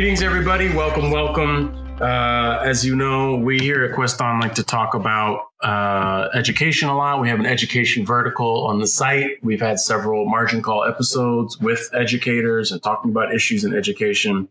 Greetings, everybody. Welcome. As you know, we here at Queston like to talk about education a lot. We have an education vertical on the site. We've had several margin call episodes with educators and talking about issues in education.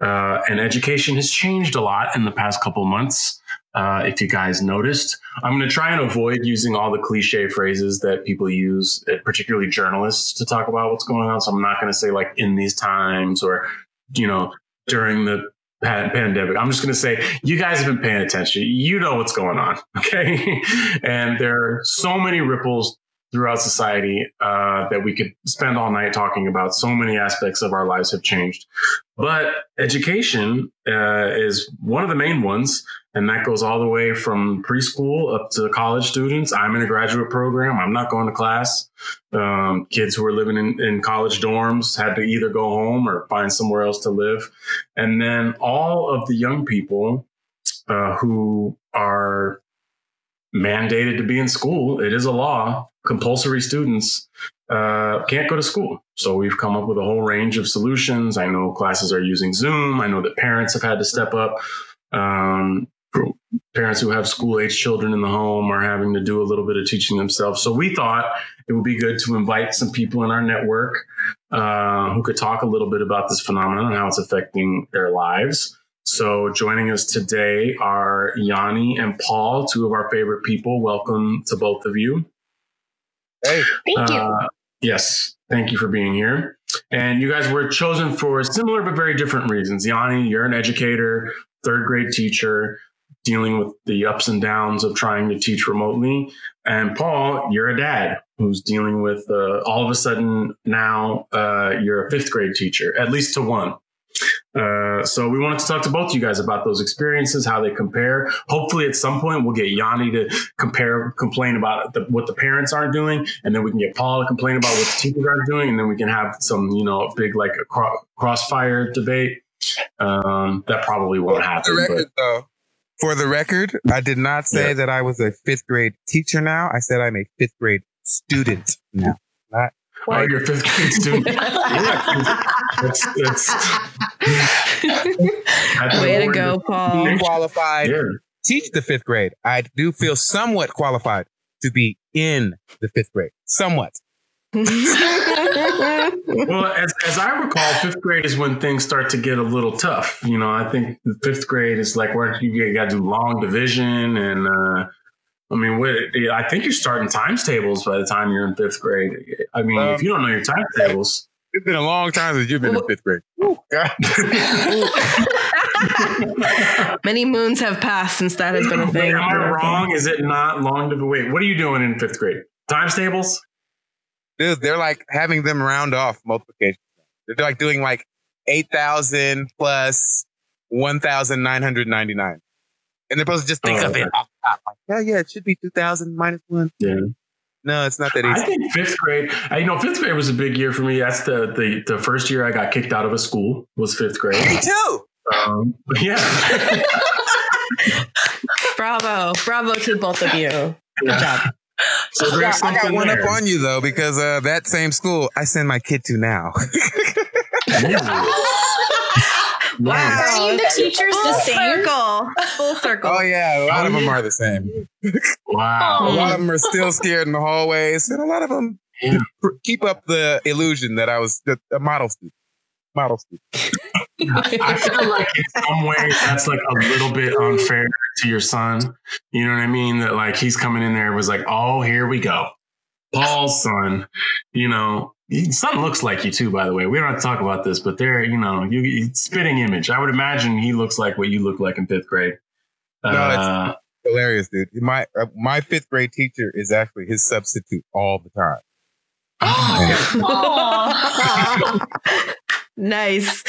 And education has changed a lot in the past couple months, if you guys noticed. I'm going to try and avoid using all the cliche phrases that people use, particularly journalists, to talk about what's going on. So I'm not going to say like in these times or, you know, during the pandemic. I'm just going to say, you guys have been paying attention. You know what's going on. Okay. And there are so many ripples throughout society that we could spend all night talking about. So many aspects of our lives have changed, but education is one of the main ones. And that goes all the way from preschool up to college students. I'm in a graduate program. I'm not going to class. Kids who are living in college dorms had to either go home or find somewhere else to live. And then all of the young people who are mandated to be in school. It is a law. Compulsory students can't go to school. So we've come up with a whole range of solutions. I know classes are using Zoom. I know that parents have had to step up. Parents who have school-age children in the home are having to do a little bit of teaching themselves. So we thought it would be good to invite some people in our network who could talk a little bit about this phenomenon and how it's affecting their lives. So joining us today are Yanni and Paul, two of our favorite people. Welcome to both of you. Hey. Thank you. Yes. Thank you for being here. And you guys were chosen for similar but very different reasons. Yanni, you're an educator, third grade teacher, dealing with the ups and downs of trying to teach remotely. And Paul, you're a dad who's dealing with all of a sudden now you're a fifth grade teacher, at least to one. So we wanted to talk to both of you guys about those experiences, how they compare. Hopefully at some point we'll get Yanni to complain about what the parents aren't doing. And then we can get Paul to complain about what the teachers aren't doing. And then we can have some, you know, big like a crossfire debate. That probably won't happen. For the record, I did not say that I was a fifth grade teacher now. I said I'm a fifth grade student now. Not Oh, you're a fifth grade student. That's way to go, Paul. I'm qualified. Yeah. Teach the fifth grade. I do feel somewhat qualified to be in the fifth grade. Somewhat. Well, as I recall, fifth grade is when things start to get a little tough. You know, I think the fifth grade is like where you got to do long division and, I mean, I think you're starting times tables by the time you're in fifth grade. I mean, if you don't know your times tables. It's been a long time since you've been in fifth grade. Ooh, God. Many moons have passed since that has been a thing. Am I wrong? Is it not long to wait? What are you doing in fifth grade? Times tables? Dude, they're like having them round off multiplication. They're like doing like 8,000 plus 1,999. And they're supposed to just think of it off the top. Like, yeah, it should be 2,000 minus one. Yeah. No, it's not that easy. I think fifth grade, fifth grade was a big year for me. That's the first year I got kicked out of a school was fifth grade. Me too. Yeah. Bravo to both of you. Good job. So I got one up on you, though, because that same school I send my kid to now. Wow. Wow. Are you the teachers the same? Full circle. Oh, yeah. A lot of them are the same. Wow. A lot of them are still scared in the hallways. And a lot of them keep up the illusion that I was a model student. I feel like in some ways that's like a little bit unfair to your son. You know what I mean? That like he's coming in there and was like, oh, here we go. Paul's son, you know. Son looks like you too, by the way. We don't have to talk about this, but they're, you know, spitting image. I would imagine he looks like what you look like in fifth grade. No, it's hilarious, dude. My fifth grade teacher is actually his substitute all the time. Oh, nice.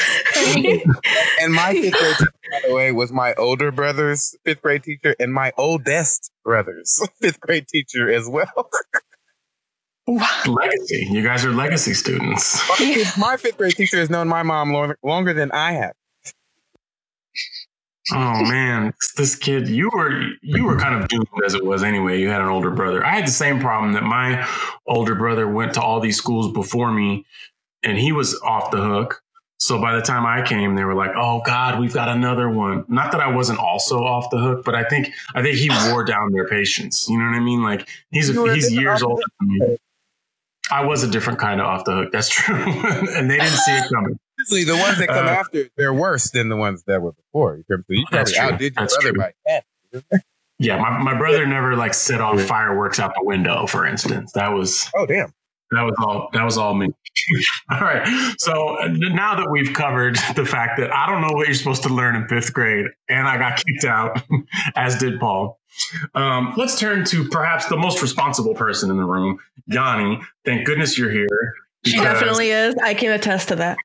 And my fifth grade teacher, by the way, was my older brother's fifth grade teacher and my oldest brother's fifth grade teacher as well. Legacy. You guys are legacy students. My fifth grade teacher has known my mom longer than I have. Oh man, this kid, you were kind of doomed as it was anyway. You had an older brother. I had the same problem that my older brother went to all these schools before me and he was off the hook. So by the time I came, they were like, oh, God, we've got another one. Not that I wasn't also off the hook, but I think he wore down their patience. You know what I mean? Like he's years older than me. I was a different kind of off the hook. That's true. And they didn't see it coming. Usually the ones that come after, they're worse than the ones that were before. So you probably outdid your brother by 10. Yeah, my brother never like set off fireworks out the window, for instance. That was That was all me. All right. So now that we've covered the fact that I don't know what you're supposed to learn in fifth grade, and I got kicked out, as did Paul. Let's turn to perhaps the most responsible person in the room, Yanni. Thank goodness you're here. She definitely is. I can attest to that.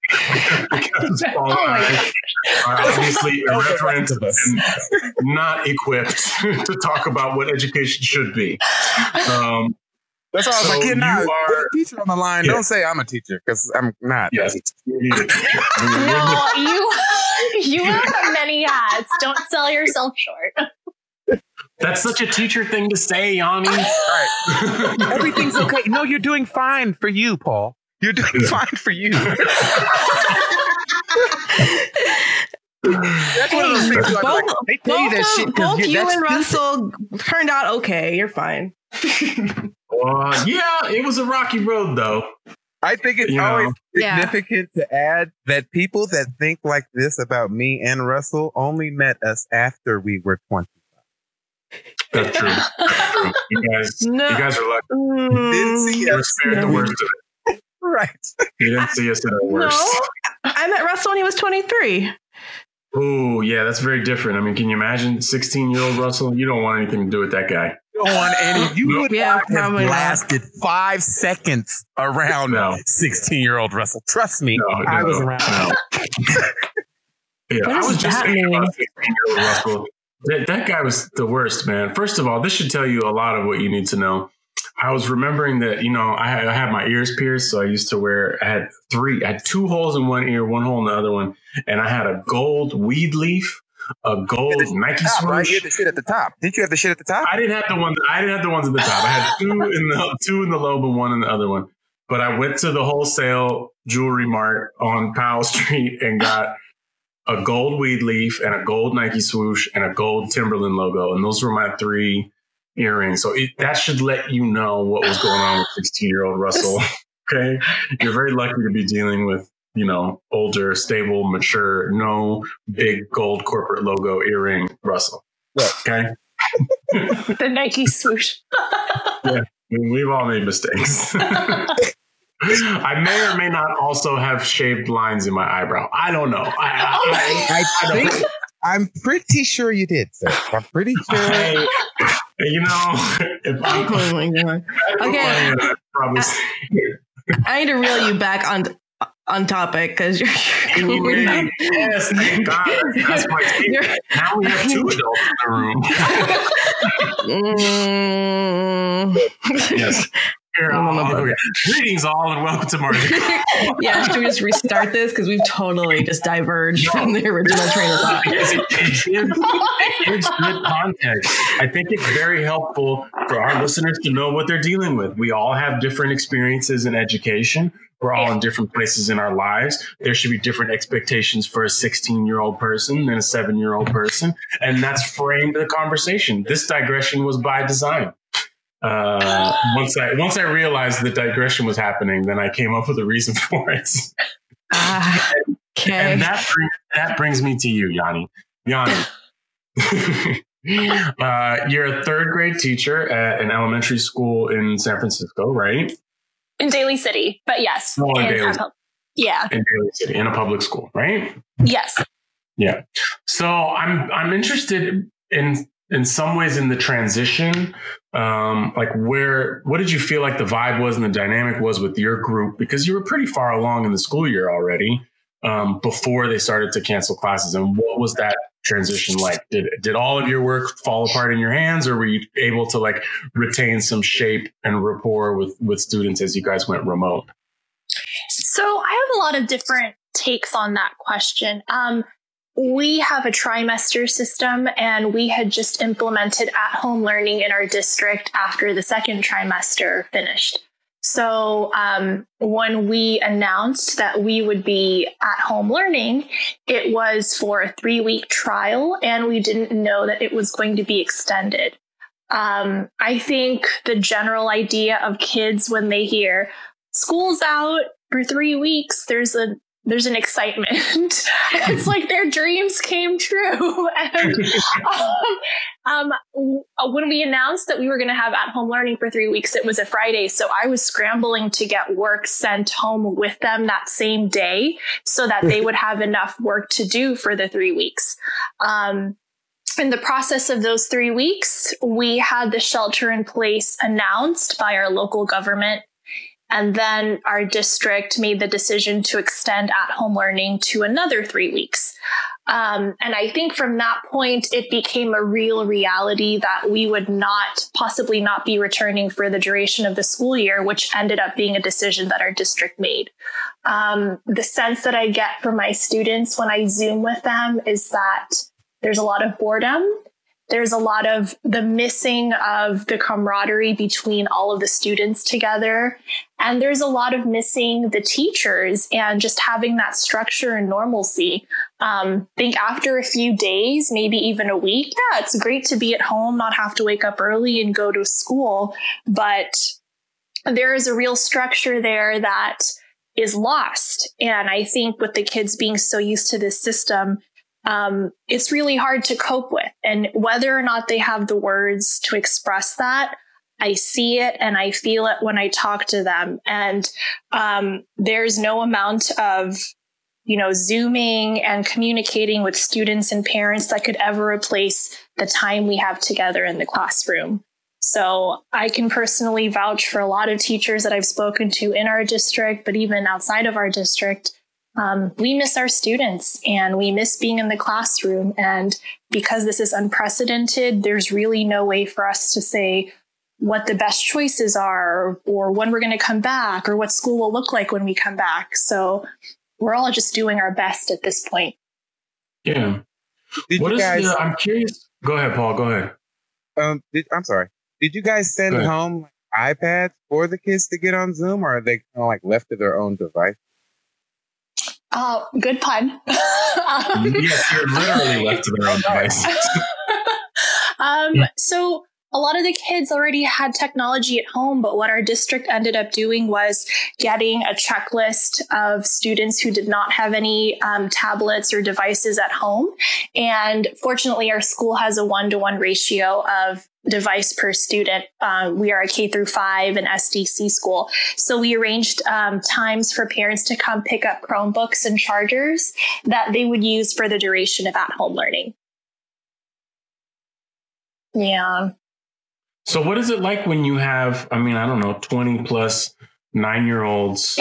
Because Paul and I are obviously irreverent and not equipped to talk about what education should be. That's all. So I was like, yeah, nah, teacher on the line. Yeah. Don't say I'm a teacher because I'm not. Yes. No, you have many hats. Don't sell yourself short. That's such a teacher thing to say, Yanni. All right. Everything's okay. No, you're doing fine for you, Paul. You're doing fine for you. That's one of those things. Both you and Russell turned out okay. You're fine. Yeah, it was a rocky road, though. I think it's always significant to add that people that think like this about me and Russell only met us after we were 25. That's true. You guys are lucky. You didn't see us. You were spared the worst of it. Right. You didn't see us at our worst. No, I met Russell when he was 23. Oh, yeah, that's very different. I mean, can you imagine 16-year-old Russell? You don't want anything to do with that guy. You would have lasted 5 seconds around 16-year-old Russell. Trust me, I was around. Yeah, I was just thinking about 16-year-old Russell. That guy was the worst, man. First of all, this should tell you a lot of what you need to know. I was remembering that, you know, I had my ears pierced, so I used to wear, I had 2 holes in one ear, 1 hole in the other one, and I had a gold weed leaf. A gold Nike swoosh. Right? You had the shit at the top. Didn't you have the shit at the top? I didn't have the ones at the top. I had two in the lobe and one in the other one. But I went to the wholesale jewelry mart on Powell Street and got a gold weed leaf and a gold Nike swoosh and a gold Timberland logo. And those were my 3 earrings. So that should let you know what was going on with 16-year-old Russell. Okay, you're very lucky to be dealing with, you know, older, stable, mature, no big gold corporate logo earring Russell. Right. Okay. The Nike swoosh. Yeah, I mean, we've all made mistakes. I may or may not also have shaved lines in my eyebrow. I don't know. I think I'm pretty sure you did. So I'm pretty sure. You know, if I'm going on. Okay. I need to reel you back on topic because you're yes, thank God. That's my take. Now we have 2 adults in the room. Yes. Okay. Greetings all and welcome to Margin. Yeah, should we just restart this? Because we've totally just diverged from the original train of thought. It's good context. I think it's very helpful for our listeners to know what they're dealing with. We all have different experiences in education. We're all in different places in our lives. There should be different expectations for a 16-year-old person than a 7-year-old person. And that's framed the conversation. This digression was by design. Once I realized the digression was happening, then I came up with a reason for it. Okay. And that brings me to you, Yanni. You're a third grade teacher at an elementary school in San Francisco, right? In Daly City, but yes. In Daly City, in a public school, right? Yes. Yeah. So I'm interested in some ways in the transition, what did you feel like the vibe was and the dynamic was with your group? Because you were pretty far along in the school year already before they started to cancel classes. And what was that transition like? Did all of your work fall apart in your hands, or were you able to like retain some shape and rapport with students as you guys went remote? So I have a lot of different takes on that question. We have a trimester system, and we had just implemented at-home learning in our district after the second trimester finished. So when we announced that we would be at home learning, it was for a 3-week trial, and we didn't know that it was going to be extended. I think the general idea of kids when they hear school's out for 3 weeks, there's an excitement. It's like their dreams came true. And when we announced that we were going to have at-home learning for 3 weeks, it was a Friday. So I was scrambling to get work sent home with them that same day so that they would have enough work to do for the 3 weeks. In the process of those 3 weeks, we had the shelter in place announced by our local government. And then our district made the decision to extend at-home learning to another 3 weeks. And I think from that point, it became a real reality that we would possibly not be returning for the duration of the school year, which ended up being a decision that our district made. The sense that I get from my students when I Zoom with them is that there's a lot of boredom. There's a lot of the missing of the camaraderie between all of the students together. And there's a lot of missing the teachers and just having that structure and normalcy. I think after a few days, maybe even a week, yeah, it's great to be at home, not have to wake up early and go to school. But there is a real structure there that is lost. And I think with the kids being so used to this system, it's really hard to cope with. And whether or not they have the words to express that, I see it and I feel it when I talk to them. And there's no amount of, Zooming and communicating with students and parents that could ever replace the time we have together in the classroom. So I can personally vouch for a lot of teachers that I've spoken to in our district, but even outside of our district. We miss our students and we miss being in the classroom. And because this is unprecedented, there's really no way for us to say what the best choices are or when we're going to come back or what school will look like when we come back. So we're all just doing our best at this point. Yeah. I'm curious. Go ahead, Paul. Go ahead. I'm sorry. Did you guys send home iPads for the kids to get on Zoom, or are they left to their own device? Oh, good pun. Yes, you're literally left to their own devices. So a lot of the kids already had technology at home, but what our district ended up doing was getting a checklist of students who did not have any tablets or devices at home. And fortunately, our school has a 1-to-1 ratio of device per student. We are a K-5 and SDC school. So we arranged times for parents to come pick up Chromebooks and chargers that they would use for the duration of at-home learning. Yeah. So what is it like when you have, 20 plus 9-year-olds,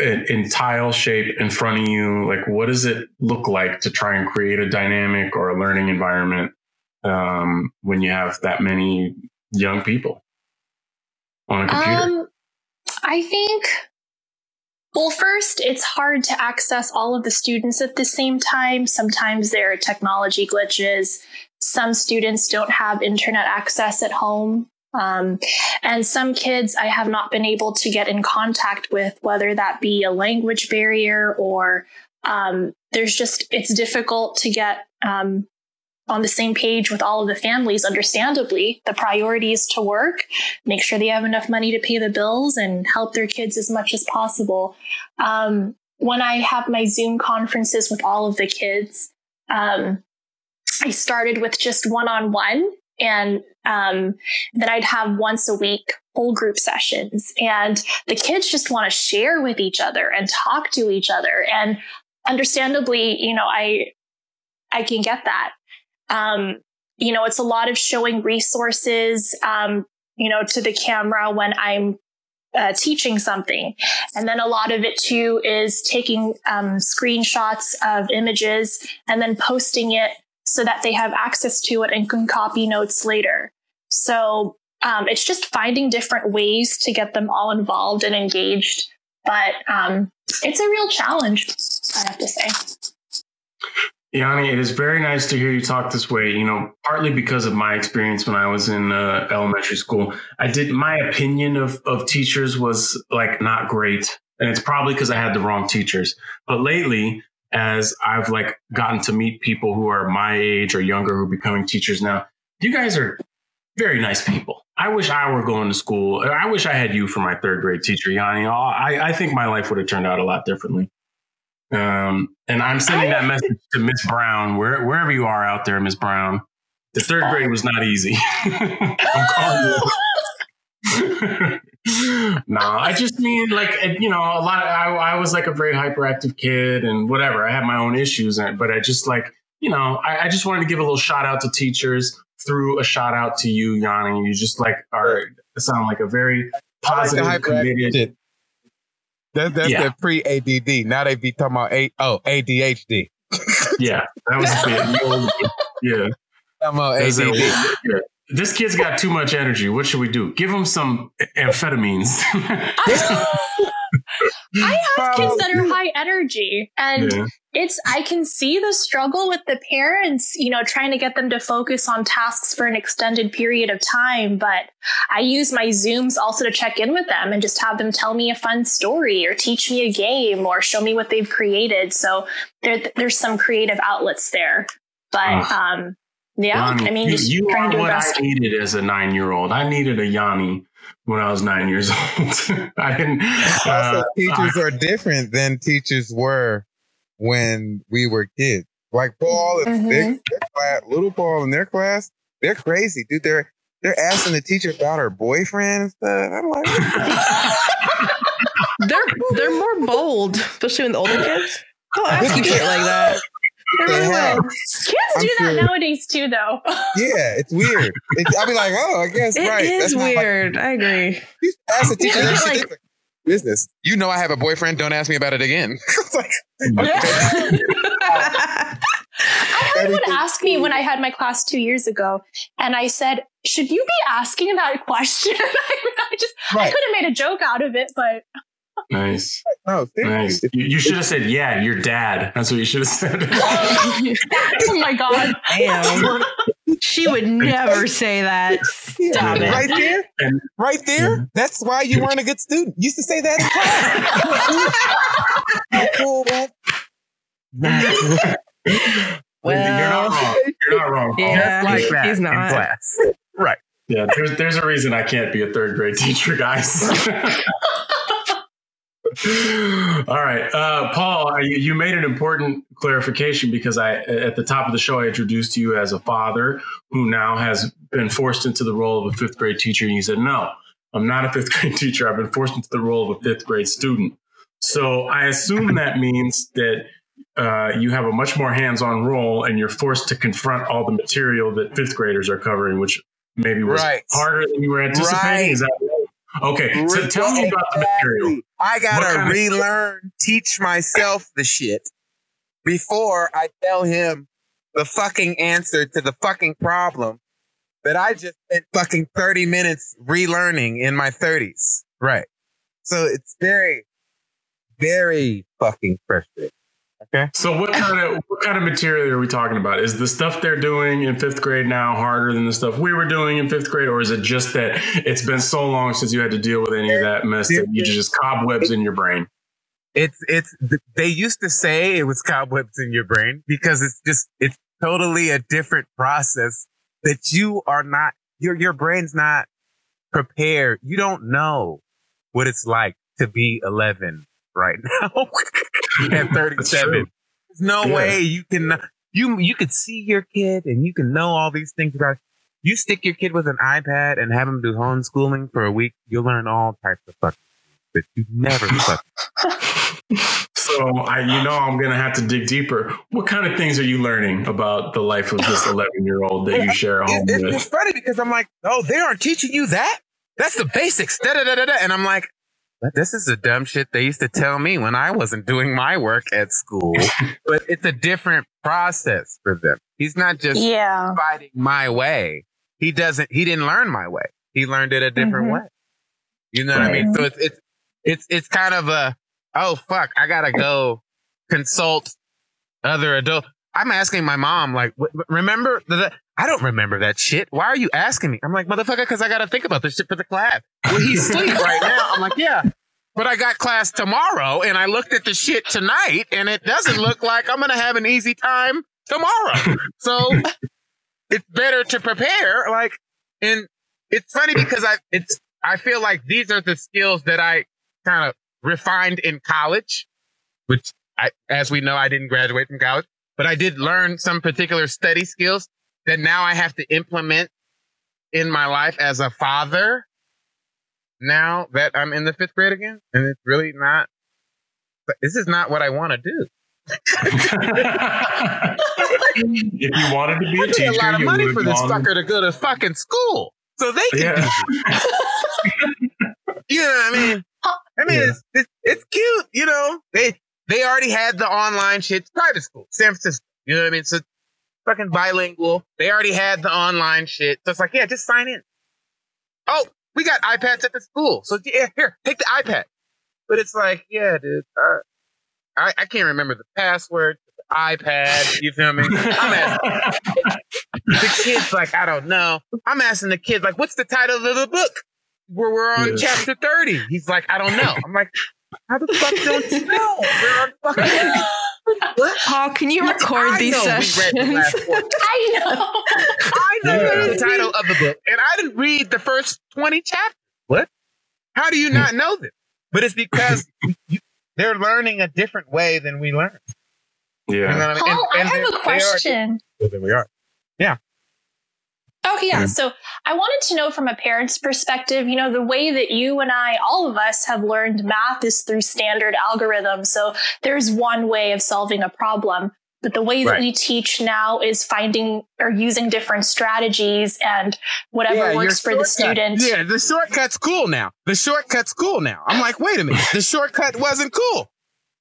in tile shape in front of you? Like, what does it look like to try and create a dynamic or a learning environment when you have that many young people on a computer? First, it's hard to access all of the students at the same time. Sometimes there are technology glitches. Some students don't have internet access at home. And some kids I have not been able to get in contact with, whether that be a language barrier or it's difficult to get on the same page with all of the families. Understandably, the priority is to work, make sure they have enough money to pay the bills and help their kids as much as possible. When I have my Zoom conferences with all of the kids, I started with just one-on-one, and then I'd have once a week whole group sessions, and the kids just want to share with each other and talk to each other. And understandably, I can get that. It's a lot of showing resources, to the camera when I'm teaching something. And then a lot of it too is taking screenshots of images and then posting it so that they have access to it and can copy notes later. So it's just finding different ways to get them all involved and engaged. But it's a real challenge, I have to say. Yanni, it is very nice to hear you talk this way, you know, partly because of my experience when I was in elementary school. My opinion of teachers was like not great. And it's probably because I had the wrong teachers. But lately, as I've like gotten to meet people who are my age or younger who are becoming teachers now, you guys are very nice people. I wish I were going to school. I wish I had you for my third grade teacher, Yanni. I think my life would have turned out a lot differently. And I'm sending that message to Miss Brown, wherever you are out there, Miss Brown. The third grade was not easy. I'm calling you. No, I just mean like, you know, a lot. I was like a very hyperactive kid and whatever. I had my own issues, but I just like, you know, I just wanted to give a little shout out to teachers through a shout out to you, Yanni. You just like sound like a very positive, committed. That's the pre-ADD. Now they be talking about ADHD. Yeah, that was it. Yeah, I'm ADD. Yeah. This kid's got too much energy. What should we do? Give him some amphetamines. I have kids that are high energy, and I can see the struggle with the parents, you know, trying to get them to focus on tasks for an extended period of time. But I use my Zooms also to check in with them and just have them tell me a fun story or teach me a game or show me what they've created. So there's some creative outlets there, but, yeah, Yanni, I mean, you are what I needed as a 9-year-old. I needed a Yanni when I was 9 years old. I didn't. Also, teachers are different than teachers were when we were kids. Like Paul and their class, little Paul in their class, they're crazy, dude. They're asking the teacher about her boyfriend and stuff. I'm like, they're more bold, especially with the older kids. They'll ask you shit like that. Kids do that nowadays too, though. Yeah, it's weird. I'll be like, oh, I guess it right. It is weird. Like, I agree. Ask a teacher like, business. You know, I have a boyfriend. Don't ask me about it again. It's like, I had one ask me when I had my class 2 years ago, and I said, "Should you be asking that question?" I could have made a joke out of it, but. Nice. Oh, nice. You should have said, yeah, your dad. That's what you should have said. Oh my God. Damn. She would never say that. Stop it. Right there. That's why you weren't a good student. You used to say that in class. Well, You're not wrong. Yeah, like that he's not. In class. Right. Yeah, there's a reason I can't be a third grade teacher, guys. All right. Paul, you made an important clarification because at the top of the show, I introduced you as a father who now has been forced into the role of a fifth grade teacher. And you said, no, I'm not a fifth grade teacher. I've been forced into the role of a fifth grade student. So I assume that means that you have a much more hands-on role and you're forced to confront all the material that fifth graders are covering, which maybe was harder than you were anticipating. Right. Is that right? Okay, so tell me about the material. I gotta relearn, teach myself the shit before I tell him the fucking answer to the fucking problem that I just spent fucking 30 minutes relearning in my 30s. Right. So it's very, very fucking frustrating. Okay. So what kind of material are we talking about? Is the stuff they're doing in fifth grade now harder than the stuff we were doing in fifth grade? Or is it just that it's been so long since you had to deal with any of that mess that you just cobwebs in your brain? It's they used to say it was cobwebs in your brain because it's totally a different process that you are not, your brain's not prepared. You don't know what it's like to be 11 right now. At 37, there's no way you can you could see your kid and you can know all these things about it. You stick your kid with an iPad and have him do homeschooling for a week, you'll learn all types of fucking things that you never fucking. So I'm gonna have to dig deeper. What kind of things are you learning about the life of this 11-year-old that you share home with? It's funny because I'm like, oh, they aren't teaching you that. That's the basics. And I'm like. This is the dumb shit they used to tell me when I wasn't doing my work at school. But it's a different process for them. He's not just fighting my way. He didn't learn my way. He learned it a different way. You know what I mean? So it's kind of a, oh fuck, I gotta go consult other adults. I'm asking my mom, like, remember that? I don't remember that shit. Why are you asking me? I'm like, motherfucker, because I got to think about this shit for the class. Well, he's asleep right now. I'm like, yeah, but I got class tomorrow and I looked at the shit tonight and it doesn't look like I'm going to have an easy time tomorrow. So it's better to prepare. Like, and it's funny because I feel like these are the skills that I kind of refined in college, which as we know, I didn't graduate from college, but I did learn some particular study skills that now I have to implement in my life as a father now that I'm in the fifth grade again. And it's really not, this is not what I want to do. If you wanted to be a teacher, you would pay a lot of money for this fucker to go to fucking school so they can You know what I mean? It's cute, you know. They already had the online shit. It's private school, San Francisco. You know what I mean? So it's fucking bilingual. They already had the online shit. So it's like, yeah, just sign in. Oh, we got iPads at the school. So yeah, here, take the iPad. But it's like, yeah, dude, I can't remember the password to the iPad. You feel me? I'm asking the kids, like, I don't know. I'm asking the kids, like, what's the title of the book? We're on chapter 30. He's like, I don't know. I'm like, how the fuck don't you know? We're on fucking. What? Paul, can you record these sessions? I know the title of the book, and I didn't read the first 20 chapters. What? How do you not know this? But it's because they're learning a different way than we learn. Yeah. You know what I mean? Paul, and I have a question. There we are. Yeah. Okay, yeah. So I wanted to know from a parent's perspective, you know, the way that you and I, all of us have learned math is through standard algorithms. So there's one way of solving a problem, but the way that we teach now is finding or using different strategies and whatever works for the student. Yeah, the shortcut's cool now. I'm like, wait a minute. The shortcut wasn't cool.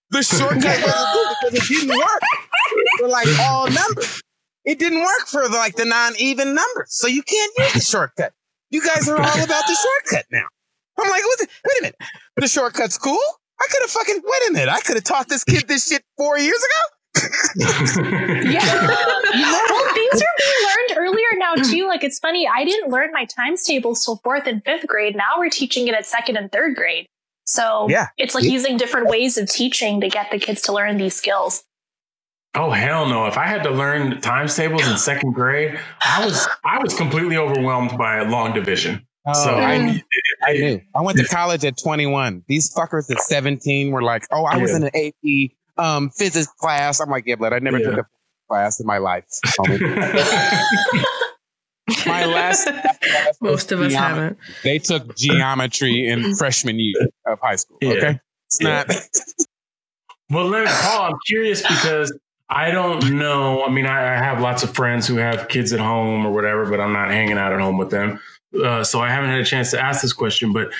The shortcut wasn't cool because it didn't work for like all numbers. It didn't work for like the non-even numbers. So you can't use the shortcut. You guys are all about the shortcut now. I'm like, wait a minute. The shortcut's cool? I could have taught this kid this shit 4 years ago. Well, things are being learned earlier now too. Like, it's funny. I didn't learn my times tables till 4th and 5th grade. Now we're teaching it at 2nd and 3rd grade. So it's like using different ways of teaching to get the kids to learn these skills. Oh, hell no. If I had to learn times tables in 2nd grade, I was completely overwhelmed by long division. I knew. I went to college at 21. These fuckers at 17 were like, oh, I was in an AP physics class. I'm like, yeah, but I never took a class in my life. My last class. Most of us haven't. They took geometry in freshman year of high school. Yeah. Okay. It's not. Well, Paul, I'm curious because I don't know. I mean, I have lots of friends who have kids at home or whatever, but I'm not hanging out at home with them. So I haven't had a chance to ask this question, but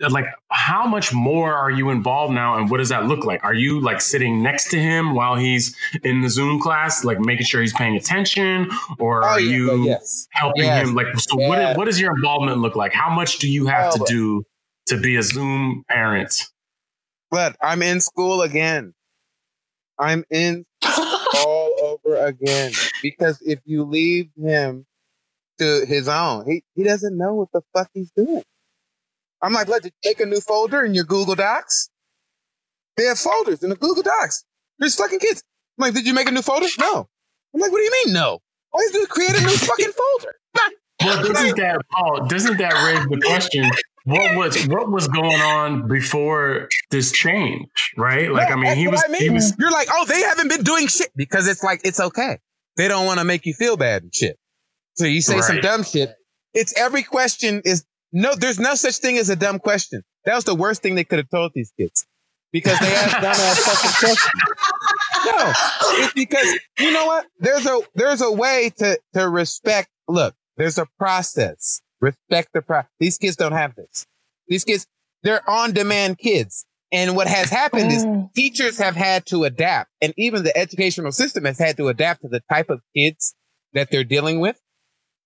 like, how much more are you involved now? And what does that look like? Are you like sitting next to him while he's in the Zoom class, like making sure he's paying attention, or are you helping him? Like, so what does your involvement look like? How much do you have to do to be a Zoom parent? But I'm in school again. I'm in all over again, because if you leave him to his own, he doesn't know what the fuck he's doing. I'm like, let's make a new folder in your Google Docs. They have folders in the Google Docs. There's fucking kids. I'm like, did you make a new folder? No. I'm like, what do you mean no? All you have to do is create a new fucking folder. Well, doesn't that raise the question? What was going on before this change, right? Like, he was. You're like, oh, they haven't been doing shit, because it's like, it's okay. They don't want to make you feel bad and shit. So you say some dumb shit. It's every question is no. There's no such thing as a dumb question. That was the worst thing they could have told these kids, because they asked dumb ass fucking questions. No, it's because you know what? There's a way to respect. Look, there's a process. Respect the process. These kids don't have this. These kids, they're on-demand kids. And what has happened is teachers have had to adapt. And even the educational system has had to adapt to the type of kids that they're dealing with.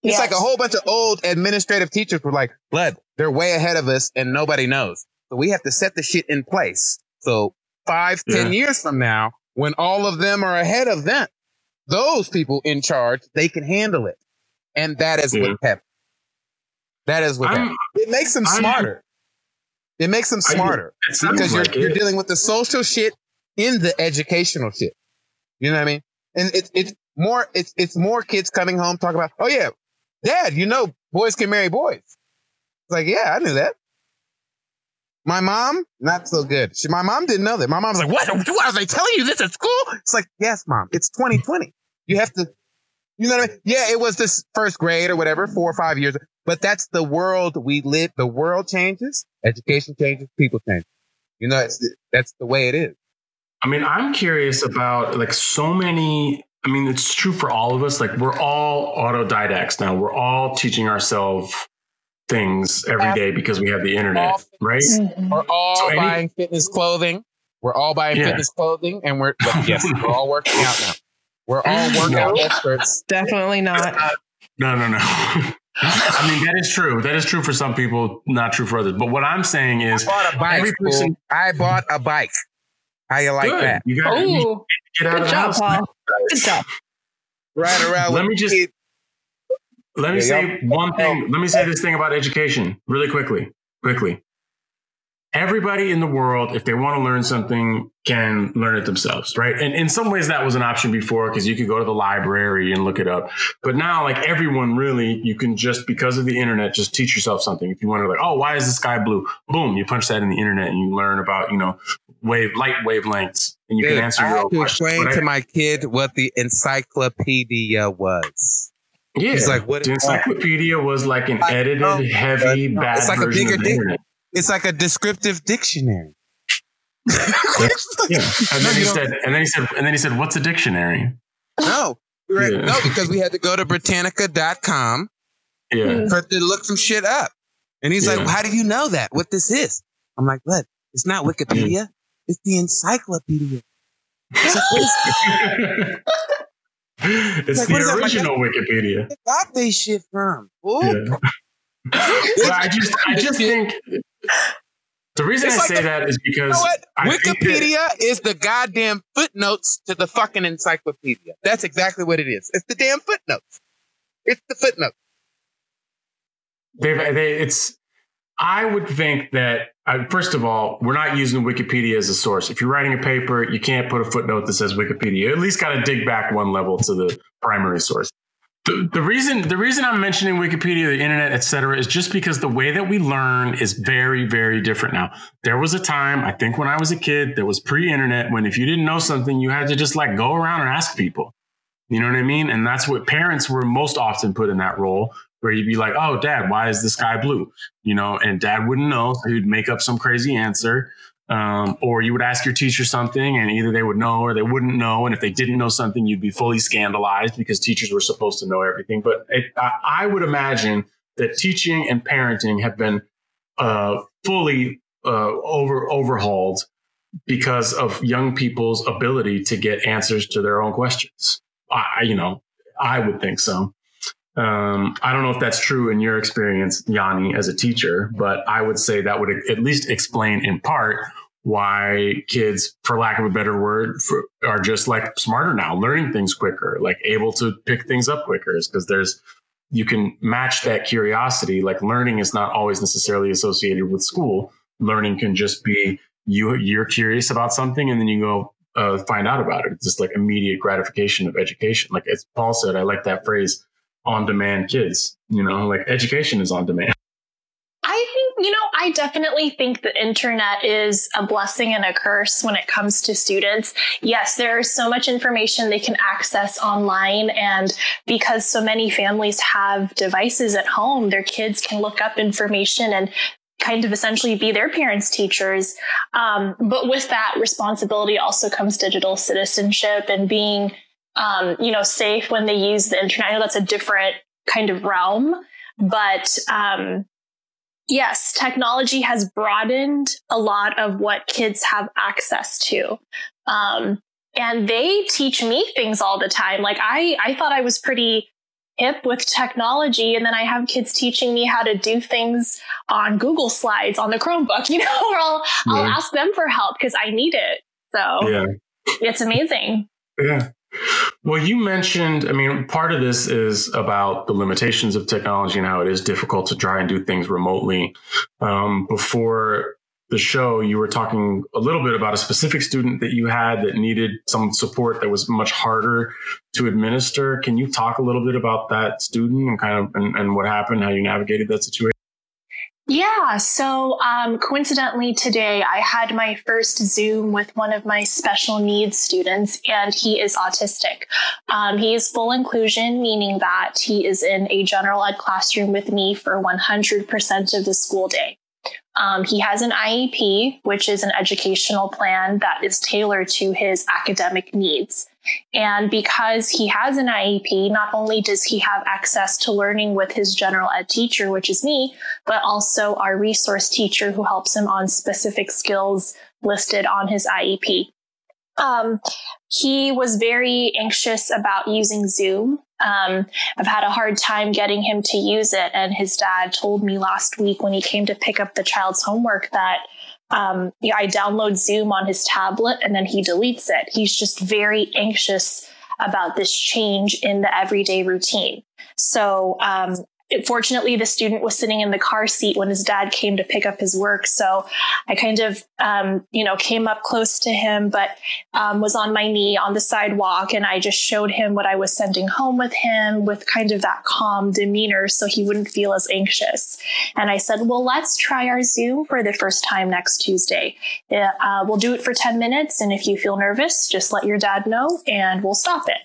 It's like a whole bunch of old administrative teachers were like, blood, they're way ahead of us and nobody knows. So we have to set the shit in place. So 5, 10 years from now, when all of them are ahead of them, those people in charge, they can handle it. And that is what happened. That is what happened. It makes them smarter. It makes them smarter because you're dealing with the social shit in the educational shit. You know what I mean? And it's more kids coming home talking about, oh yeah, Dad, you know, boys can marry boys. It's like, yeah, I knew that. My mom, not so good. My mom didn't know that. My mom's like, what? Are they telling you this at school? It's like, yes, Mom, it's 2020. You have to, you know what I mean? Yeah, it was this first grade or whatever, 4 or 5 years. But that's the world we live. The world changes. Education changes. People change. You know, that's the way it is. I mean, I'm curious about like so many. I mean, it's true for all of us. Like we're all autodidacts now. We're all teaching ourselves things every day because we have the internet, right? We're all buying fitness clothing. We're all buying fitness clothing, and we're all working out now. We're all workout experts. Definitely not. No. I mean, that is true. That is true for some people, not true for others. But what I'm saying is, I bought a bike. How you like that? You got to get out of the house. Good job. Right around. Let me say this thing about education really quickly. Everybody in the world, if they want to learn something, can learn it themselves, right? And in some ways that was an option before because you could go to the library and look it up. But now, like everyone really, you can just, because of the internet, just teach yourself something. If you want to like, oh, why is the sky blue? Boom, you punch that in the internet and you learn about, you know, light wavelengths and you can answer your own questions. I have to explain to my kid what the encyclopedia was. Yeah, he's like, what the encyclopedia was like an edited, heavy, bad it's like version of the internet. It's like a descriptive dictionary. And then he said, what's a dictionary? No. No, because we had to go to Britannica.com to look some shit up. And he's like, well, how do you know that? What this is? I'm like, what? It's not Wikipedia. It's the encyclopedia. It's like, what is this? It's like, the original Wikipedia. Where got this shit from? I just think the reason I say that is because Wikipedia is the goddamn footnotes to the fucking encyclopedia. That's exactly what it is. It's the damn footnotes. It's the footnotes. I would think that, first of all, we're not using Wikipedia as a source. If you're writing a paper, you can't put a footnote that says Wikipedia. You at least got to dig back one level to the primary source. The reason I'm mentioning Wikipedia, the internet, et cetera, is just because the way that we learn is very, very different now. There was a time, I think when I was a kid, there was pre-internet when if you didn't know something, you had to just like go around and ask people. You know what I mean? And that's what parents were most often put in that role where you'd be like, oh, Dad, why is the sky blue? You know, and Dad wouldn't know. So he'd make up some crazy answer. Or you would ask your teacher something and either they would know or they wouldn't know. And if they didn't know something, you'd be fully scandalized because teachers were supposed to know everything. But I would imagine that teaching and parenting have been fully overhauled because of young people's ability to get answers to their own questions. I would think so. I don't know if that's true in your experience, Yanni, as a teacher, but I would say that would at least explain in part why kids, for lack of a better word, are just like smarter now, learning things quicker, like able to pick things up quicker is because you can match that curiosity. Like learning is not always necessarily associated with school. Learning can just be you're curious about something and then you go find out about it. It's just like immediate gratification of education. Like as Paul said, I like that phrase. On-demand kids, you know, like education is on demand. I think, you know, I definitely think the internet is a blessing and a curse when it comes to students. Yes, there is so much information they can access online. And because so many families have devices at home, their kids can look up information and kind of essentially be their parents' teachers. But with that responsibility also comes digital citizenship and being safe when they use the internet. I know that's a different kind of realm, but yes, technology has broadened a lot of what kids have access to. And they teach me things all the time. Like I thought I was pretty hip with technology. And then I have kids teaching me how to do things on Google Slides on the Chromebook, you know, or I'll ask them for help because I need it. So it's amazing. Yeah. Well, you mentioned, I mean, part of this is about the limitations of technology and how it is difficult to try and do things remotely. Before the show, you were talking a little bit about a specific student that you had that needed some support that was much harder to administer. Can you talk a little bit about that student and kind of and what happened, how you navigated that situation? Yeah. So coincidentally today, I had my first Zoom with one of my special needs students, and he is autistic. He is full inclusion, meaning that he is in a general ed classroom with me for 100% of the school day. He has an IEP, which is an educational plan that is tailored to his academic needs. And because he has an IEP, not only does he have access to learning with his general ed teacher, which is me, but also our resource teacher who helps him on specific skills listed on his IEP. He was very anxious about using Zoom. I've had a hard time getting him to use it. And his dad told me last week when he came to pick up the child's homework that I download Zoom on his tablet and then he deletes it. He's just very anxious about this change in the everyday routine. So, fortunately, the student was sitting in the car seat when his dad came to pick up his work. So I kind of, came up close to him, but was on my knee on the sidewalk. And I just showed him what I was sending home with him with kind of that calm demeanor so he wouldn't feel as anxious. And I said, well, let's try our Zoom for the first time next Tuesday. We'll do it for 10 minutes. And if you feel nervous, just let your dad know and we'll stop it.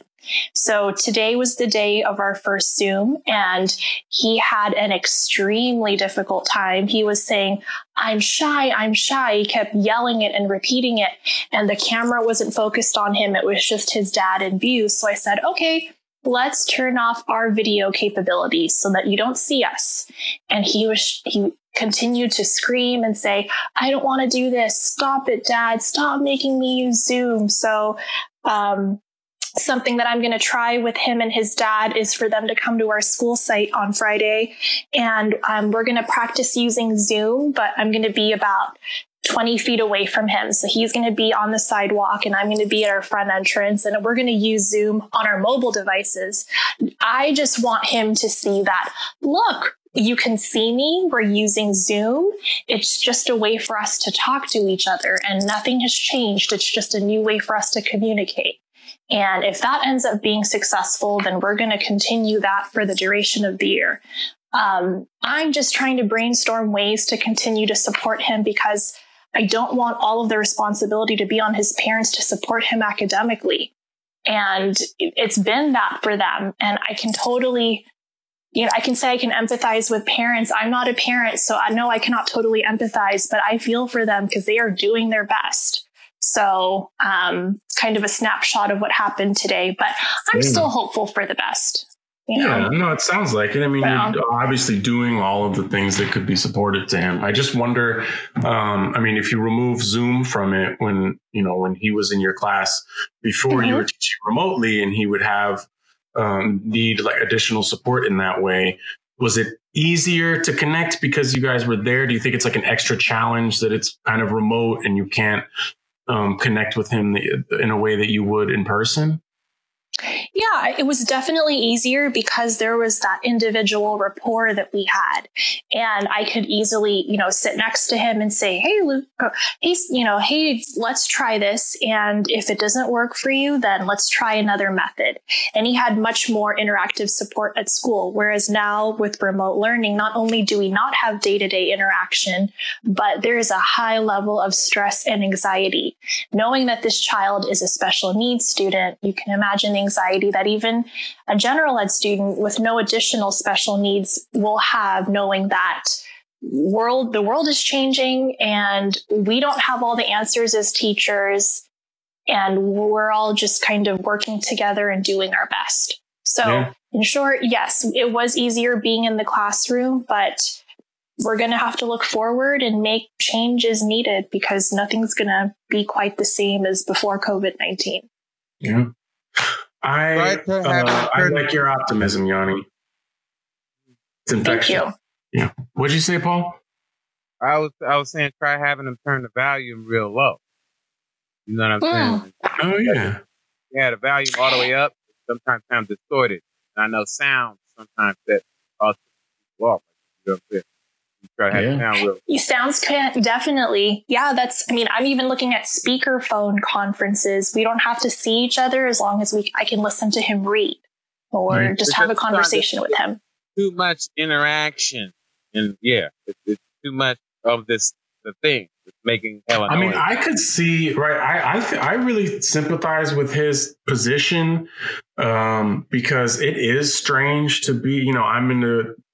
So today was the day of our first Zoom, and he had an extremely difficult time. He was saying, I'm shy, I'm shy. He kept yelling it and repeating it, and the camera wasn't focused on him. It was just his dad in view. So I said, okay, let's turn off our video capabilities so that you don't see us. And he continued to scream and say, I don't want to do this. Stop it, Dad. Stop making me use Zoom. So, something that I'm going to try with him and his dad is for them to come to our school site on Friday, and we're going to practice using Zoom, but I'm going to be about 20 feet away from him. So he's going to be on the sidewalk and I'm going to be at our front entrance, and we're going to use Zoom on our mobile devices. I just want him to see that, look, you can see me. We're using Zoom. It's just a way for us to talk to each other, and nothing has changed. It's just a new way for us to communicate. And if that ends up being successful, then we're going to continue that for the duration of the year. I'm just trying to brainstorm ways to continue to support him, because I don't want all of the responsibility to be on his parents to support him academically. And it's been that for them. And I can totally, I can say I can empathize with parents. I'm not a parent, so I know I cannot totally empathize, but I feel for them because they are doing their best. So kind of a snapshot of what happened today, but I'm still hopeful for the best. It sounds like it. I mean, you're obviously doing all of the things that could be supported to him. I just wonder, if you remove Zoom from it, when he was in your class before, mm-hmm. you were teaching remotely and he would have need like additional support in that way. Was it easier to connect because you guys were there? Do you think it's like an extra challenge that it's kind of remote and you can't connect with him in a way that you would in person? Yeah, it was definitely easier because there was that individual rapport that we had, and I could easily, sit next to him and say, "Hey, Luke, hey, let's try this. And if it doesn't work for you, then let's try another method." And he had much more interactive support at school. Whereas now with remote learning, not only do we not have day-to-day interaction, but there is a high level of stress and anxiety. Knowing that this child is a special needs student, you can imagine anxiety that even a general ed student with no additional special needs will have, knowing that the world is changing and we don't have all the answers as teachers, and we're all just kind of working together and doing our best. So in short, yes, it was easier being in the classroom, but we're going to have to look forward and make changes needed because nothing's going to be quite the same as before COVID-19. Yeah. I like your optimism, Yanni. It's infectious. Thank you. Yeah. What'd you say, Paul? I was saying try having them turn the volume real low. You know what I'm saying? Oh yeah. Yeah, the volume all the way up. Sometimes distorted. And I know sound sometimes that also off. You know what I'm saying? You try to have sound real. You sounds can't definitely. Yeah, that's. I mean, I'm even looking at speakerphone conferences. We don't have to see each other as long as I can listen to him read or just have a conversation with him. Too much interaction, and it's too much of this. The thing that's making hell annoying. I mean, I could see, right. I really sympathize with his position because it is strange to be, you know,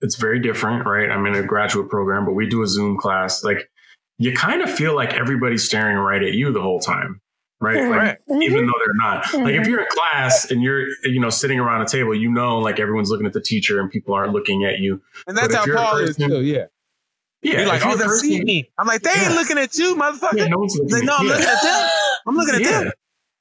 it's very different, right? I'm in a graduate program, but we do a Zoom class. Like, you kind of feel like everybody's staring right at you the whole time, right? Mm-hmm. Like, mm-hmm. Even though they're not. Mm-hmm. Like, if you're in class and you're, you know, sitting around a table, you know, like everyone's looking at the teacher and people aren't looking at you. And that's how Paul is too. Yeah. Yeah, like, oh, they're seeing me. I'm like, they ain't looking at you, motherfucker. Yeah, no one's looking at I'm looking at them. I'm looking at them.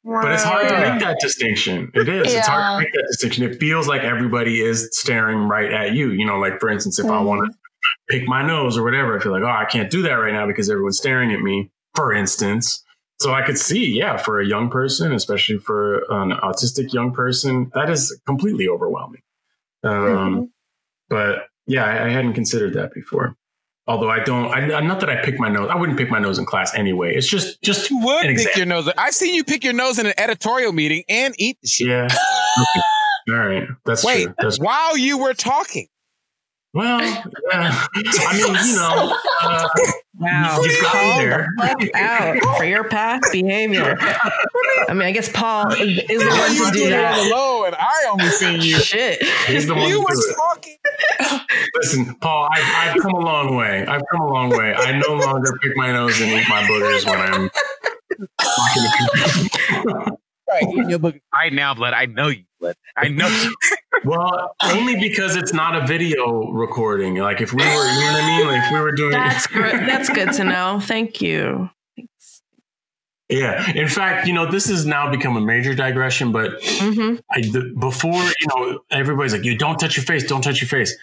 But it's hard to make that distinction. It is. Yeah. It's hard to make that distinction. It feels like everybody is staring right at you. You know, like, for instance, if I want to pick my nose or whatever, I feel like, oh, I can't do that right now because everyone's staring at me, for instance. So I could see, for a young person, especially for an autistic young person, that is completely overwhelming. But I hadn't considered that before. Although not that I pick my nose. I wouldn't pick my nose in class anyway. It's just you would pick your nose. I've seen you pick your nose in an editorial meeting and eat the shit. Yeah. Okay. All right. Wait, that's while true. You were talking. Well, I mean, you know, wow. You got there. Out for your past behavior. I mean, I guess Paul is the one to do that. Hello, and I only seen you. Shit, he's the one. You were talking. Listen, Paul, I've come a long way. I no longer pick my nose and eat my boogers when I'm talking to people. Right now, blood. I know you, blood. I know you. Well, only because it's not a video recording. Like, if we were, you know what I mean? Like, if we were doing... That's good to know. Thank you. Thanks. Yeah. In fact, you know, this has now become a major digression, but before, you know, everybody's like, you don't touch your face. Don't touch your face.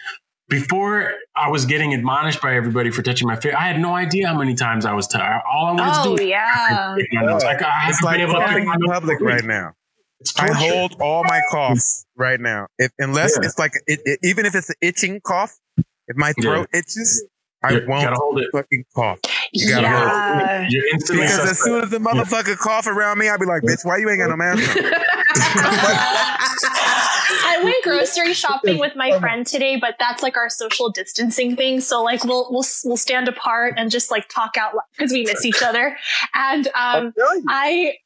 Before I was getting admonished by everybody for touching my face, I had no idea how many times I was tired. All I wanted to do was it's like coughing in public right now. I hold all my coughs right now. Unless it's like, even if it's an itching cough, if my throat itches, I won't hold it. Fucking cough. You gotta hold it. You're instantly because as soon as the motherfucker cough around me, I'll be like, bitch, why you ain't got no mask on? I went grocery shopping with my friend today, but that's like our social distancing thing. So like we'll stand apart and just like talk out loud because we miss each other. And I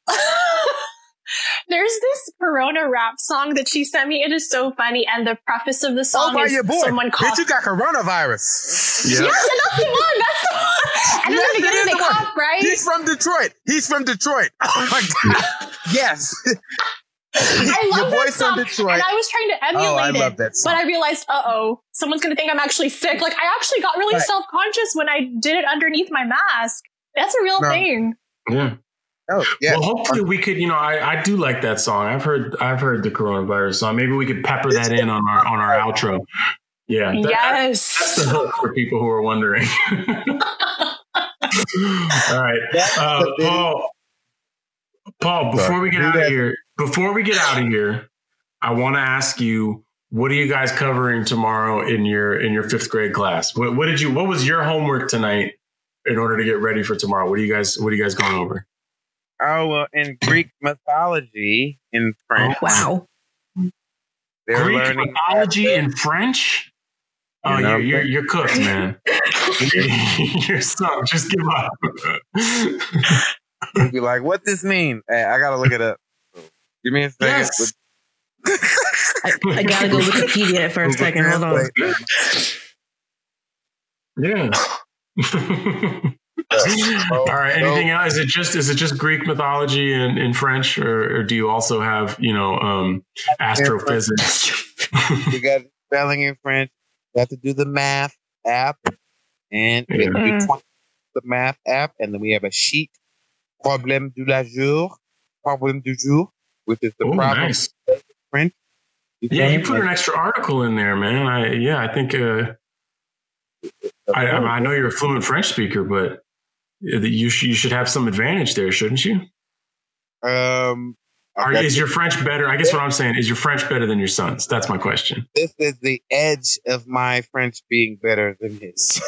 there's this Corona rap song that she sent me. It is so funny, and the preface of the song is someone coughed. Bitch, you got coronavirus. Yes, and that's the one. And in the beginning they cough, right? He's from Detroit. Oh my god. Yes. I love that song, and I was trying to emulate it, but I realized, someone's going to think I'm actually sick. Like, I actually got really self-conscious when I did it underneath my mask. That's a real thing. Yeah. Oh, yeah. Well, hopefully we could, you know, I do like that song. I've heard the coronavirus song. Maybe we could pepper that in on our outro. Yeah. That's the hook for people who are wondering. All right. Paul, before we get out of here, I want to ask you, what are you guys covering tomorrow in your fifth grade class? What was your homework tonight in order to get ready for tomorrow? What are you guys going over? Oh, well, in Greek mythology in French. Oh, wow. Greek mythology in French? Oh, you're cooked, man. You're stuck. Just give up. You'd be like, what this mean? Hey, I gotta look it up. Give me a second. Yes. I gotta go Wikipedia for a second. Hold on. Yeah. All right. Anything else? Is it just Greek mythology in French, or do you also have, you know, astrophysics? You got spelling in French. You have to do the math app, and we have to do the math app, and then we have a sheet. Problème du jour, which is the problem. Nice. French. Yeah, you put an extra article in there, man. I think I know you're a fluent French speaker, but you should have some advantage there, shouldn't you? Is your French better? I guess what I'm saying is your French better than your son's? That's my question. This is the edge of my French being better than his.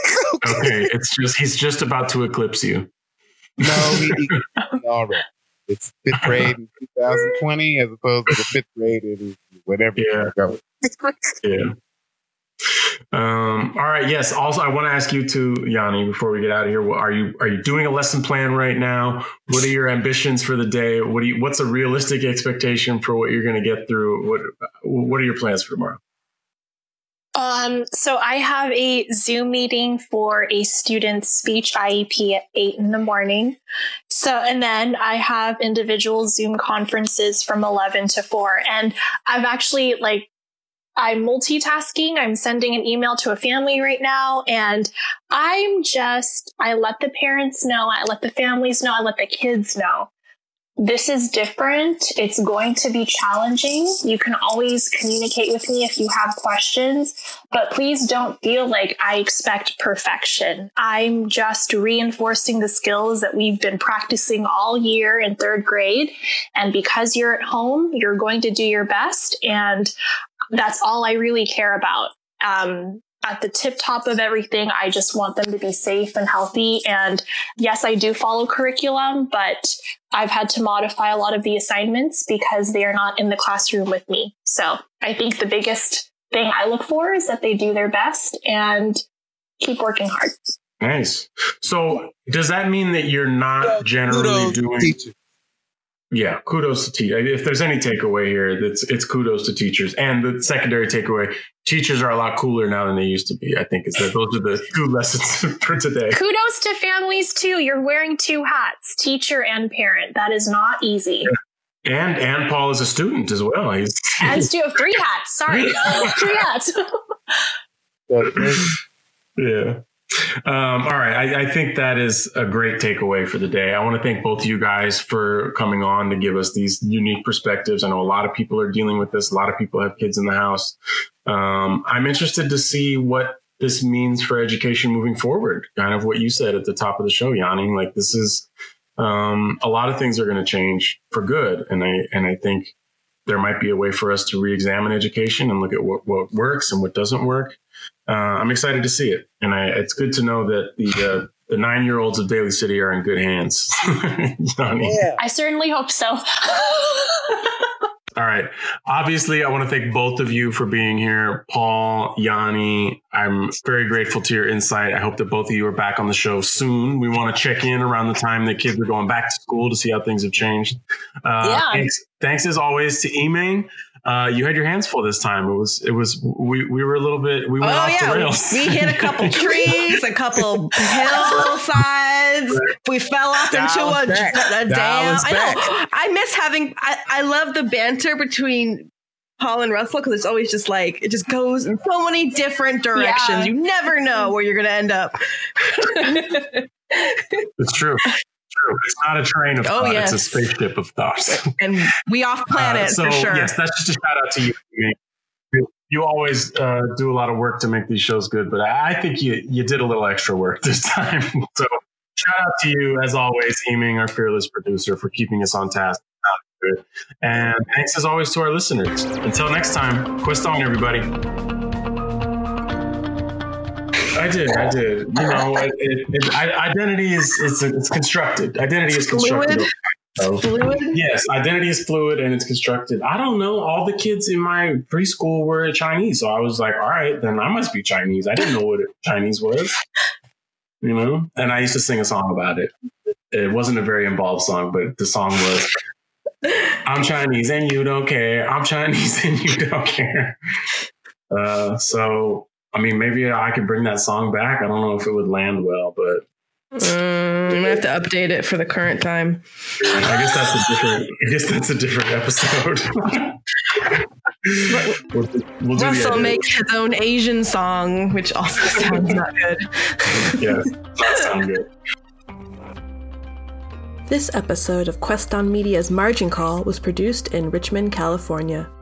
Okay, it's just he's just about to eclipse you. No, he already. It's fifth grade in 2020 as opposed to the fifth grade in whatever. Yeah. Yeah. All right. Yes. Also, I want to ask you too, Yanni, before we get out of here, are you doing a lesson plan right now? What are your ambitions for the day? What's a realistic expectation for what you're going to get through? What are your plans for tomorrow? So I have a Zoom meeting for a student's speech IEP at 8 a.m. And then I have individual Zoom conferences from 11 to 4. And I've actually I'm multitasking. I'm sending an email to a family right now, and I let the parents know. I let the families know. I let the kids know. This is different. It's going to be challenging. You can always communicate with me if you have questions, but please don't feel like I expect perfection. I'm just reinforcing the skills that we've been practicing all year in third grade. And because you're at home, you're going to do your best. And that's all I really care about. At the tip top of everything, I just want them to be safe and healthy. And yes, I do follow curriculum, but I've had to modify a lot of the assignments because they are not in the classroom with me. So I think the biggest thing I look for is that they do their best and keep working hard. Nice. So does that mean that you're not generally doing... Yeah, kudos to teachers. If there's any takeaway here, it's kudos to teachers. And the secondary takeaway, teachers are a lot cooler now than they used to be, I think. Those are the two lessons for today. Kudos to families, too. You're wearing two hats, teacher and parent. That is not easy. Yeah. And Paul is a student as well. Three hats. Sorry. Three hats. Yeah. All right. I think that is a great takeaway for the day. I want to thank both of you guys for coming on to give us these unique perspectives. I know a lot of people are dealing with this. A lot of people have kids in the house. I'm interested to see what this means for education moving forward. Kind of what you said at the top of the show, Yanni, this is a lot of things are going to change for good. And I think there might be a way for us to reexamine education and look at what works and what doesn't work. I'm excited to see it. And it's good to know that the 9-year-olds of Daly City are in good hands. Yeah. I certainly hope so. All right. Obviously, I want to thank both of you for being here. Paul, Yanni, I'm very grateful to your insight. I hope that both of you are back on the show soon. We want to check in around the time that kids are going back to school to see how things have changed. Yeah. Thanks as always to Imane. You had your hands full this time. We were a little bit, we went off the rails. We hit a couple trees, a couple hillsides. We fell off into a dam. I know. I miss having, I love the banter between Paul and Russell because it's always just it just goes in so many different directions. Yeah. You never know where you're going to end up. It's true. It's not a train of thought. Yes. It's a spaceship of thoughts. And we off planet for sure. Yes, that's just a shout out to you. You always do a lot of work to make these shows good, but I think you did a little extra work this time. So shout out to you, as always, Imane, our fearless producer, for keeping us on task. And thanks, as always, to our listeners. Until next time, Queston, everybody. I did. You know, identity is it's constructed. Identity is constructed. Fluid. So, fluid? Yes, identity is fluid and it's constructed. I don't know. All the kids in my preschool were Chinese, so I was like, all right, then I must be Chinese. I didn't know what Chinese was, And I used to sing a song about it. It wasn't a very involved song, but the song was, I'm Chinese and you don't care. I'm Chinese and you don't care. Maybe I could bring that song back. I don't know if it would land well, but... I'm going to have to update it for the current time. I guess that's a different episode. We'll Russell makes his own Asian song, which also sounds not good. Yeah, that sounds good. This episode of Queston Media's Margin Call was produced in Richmond, California.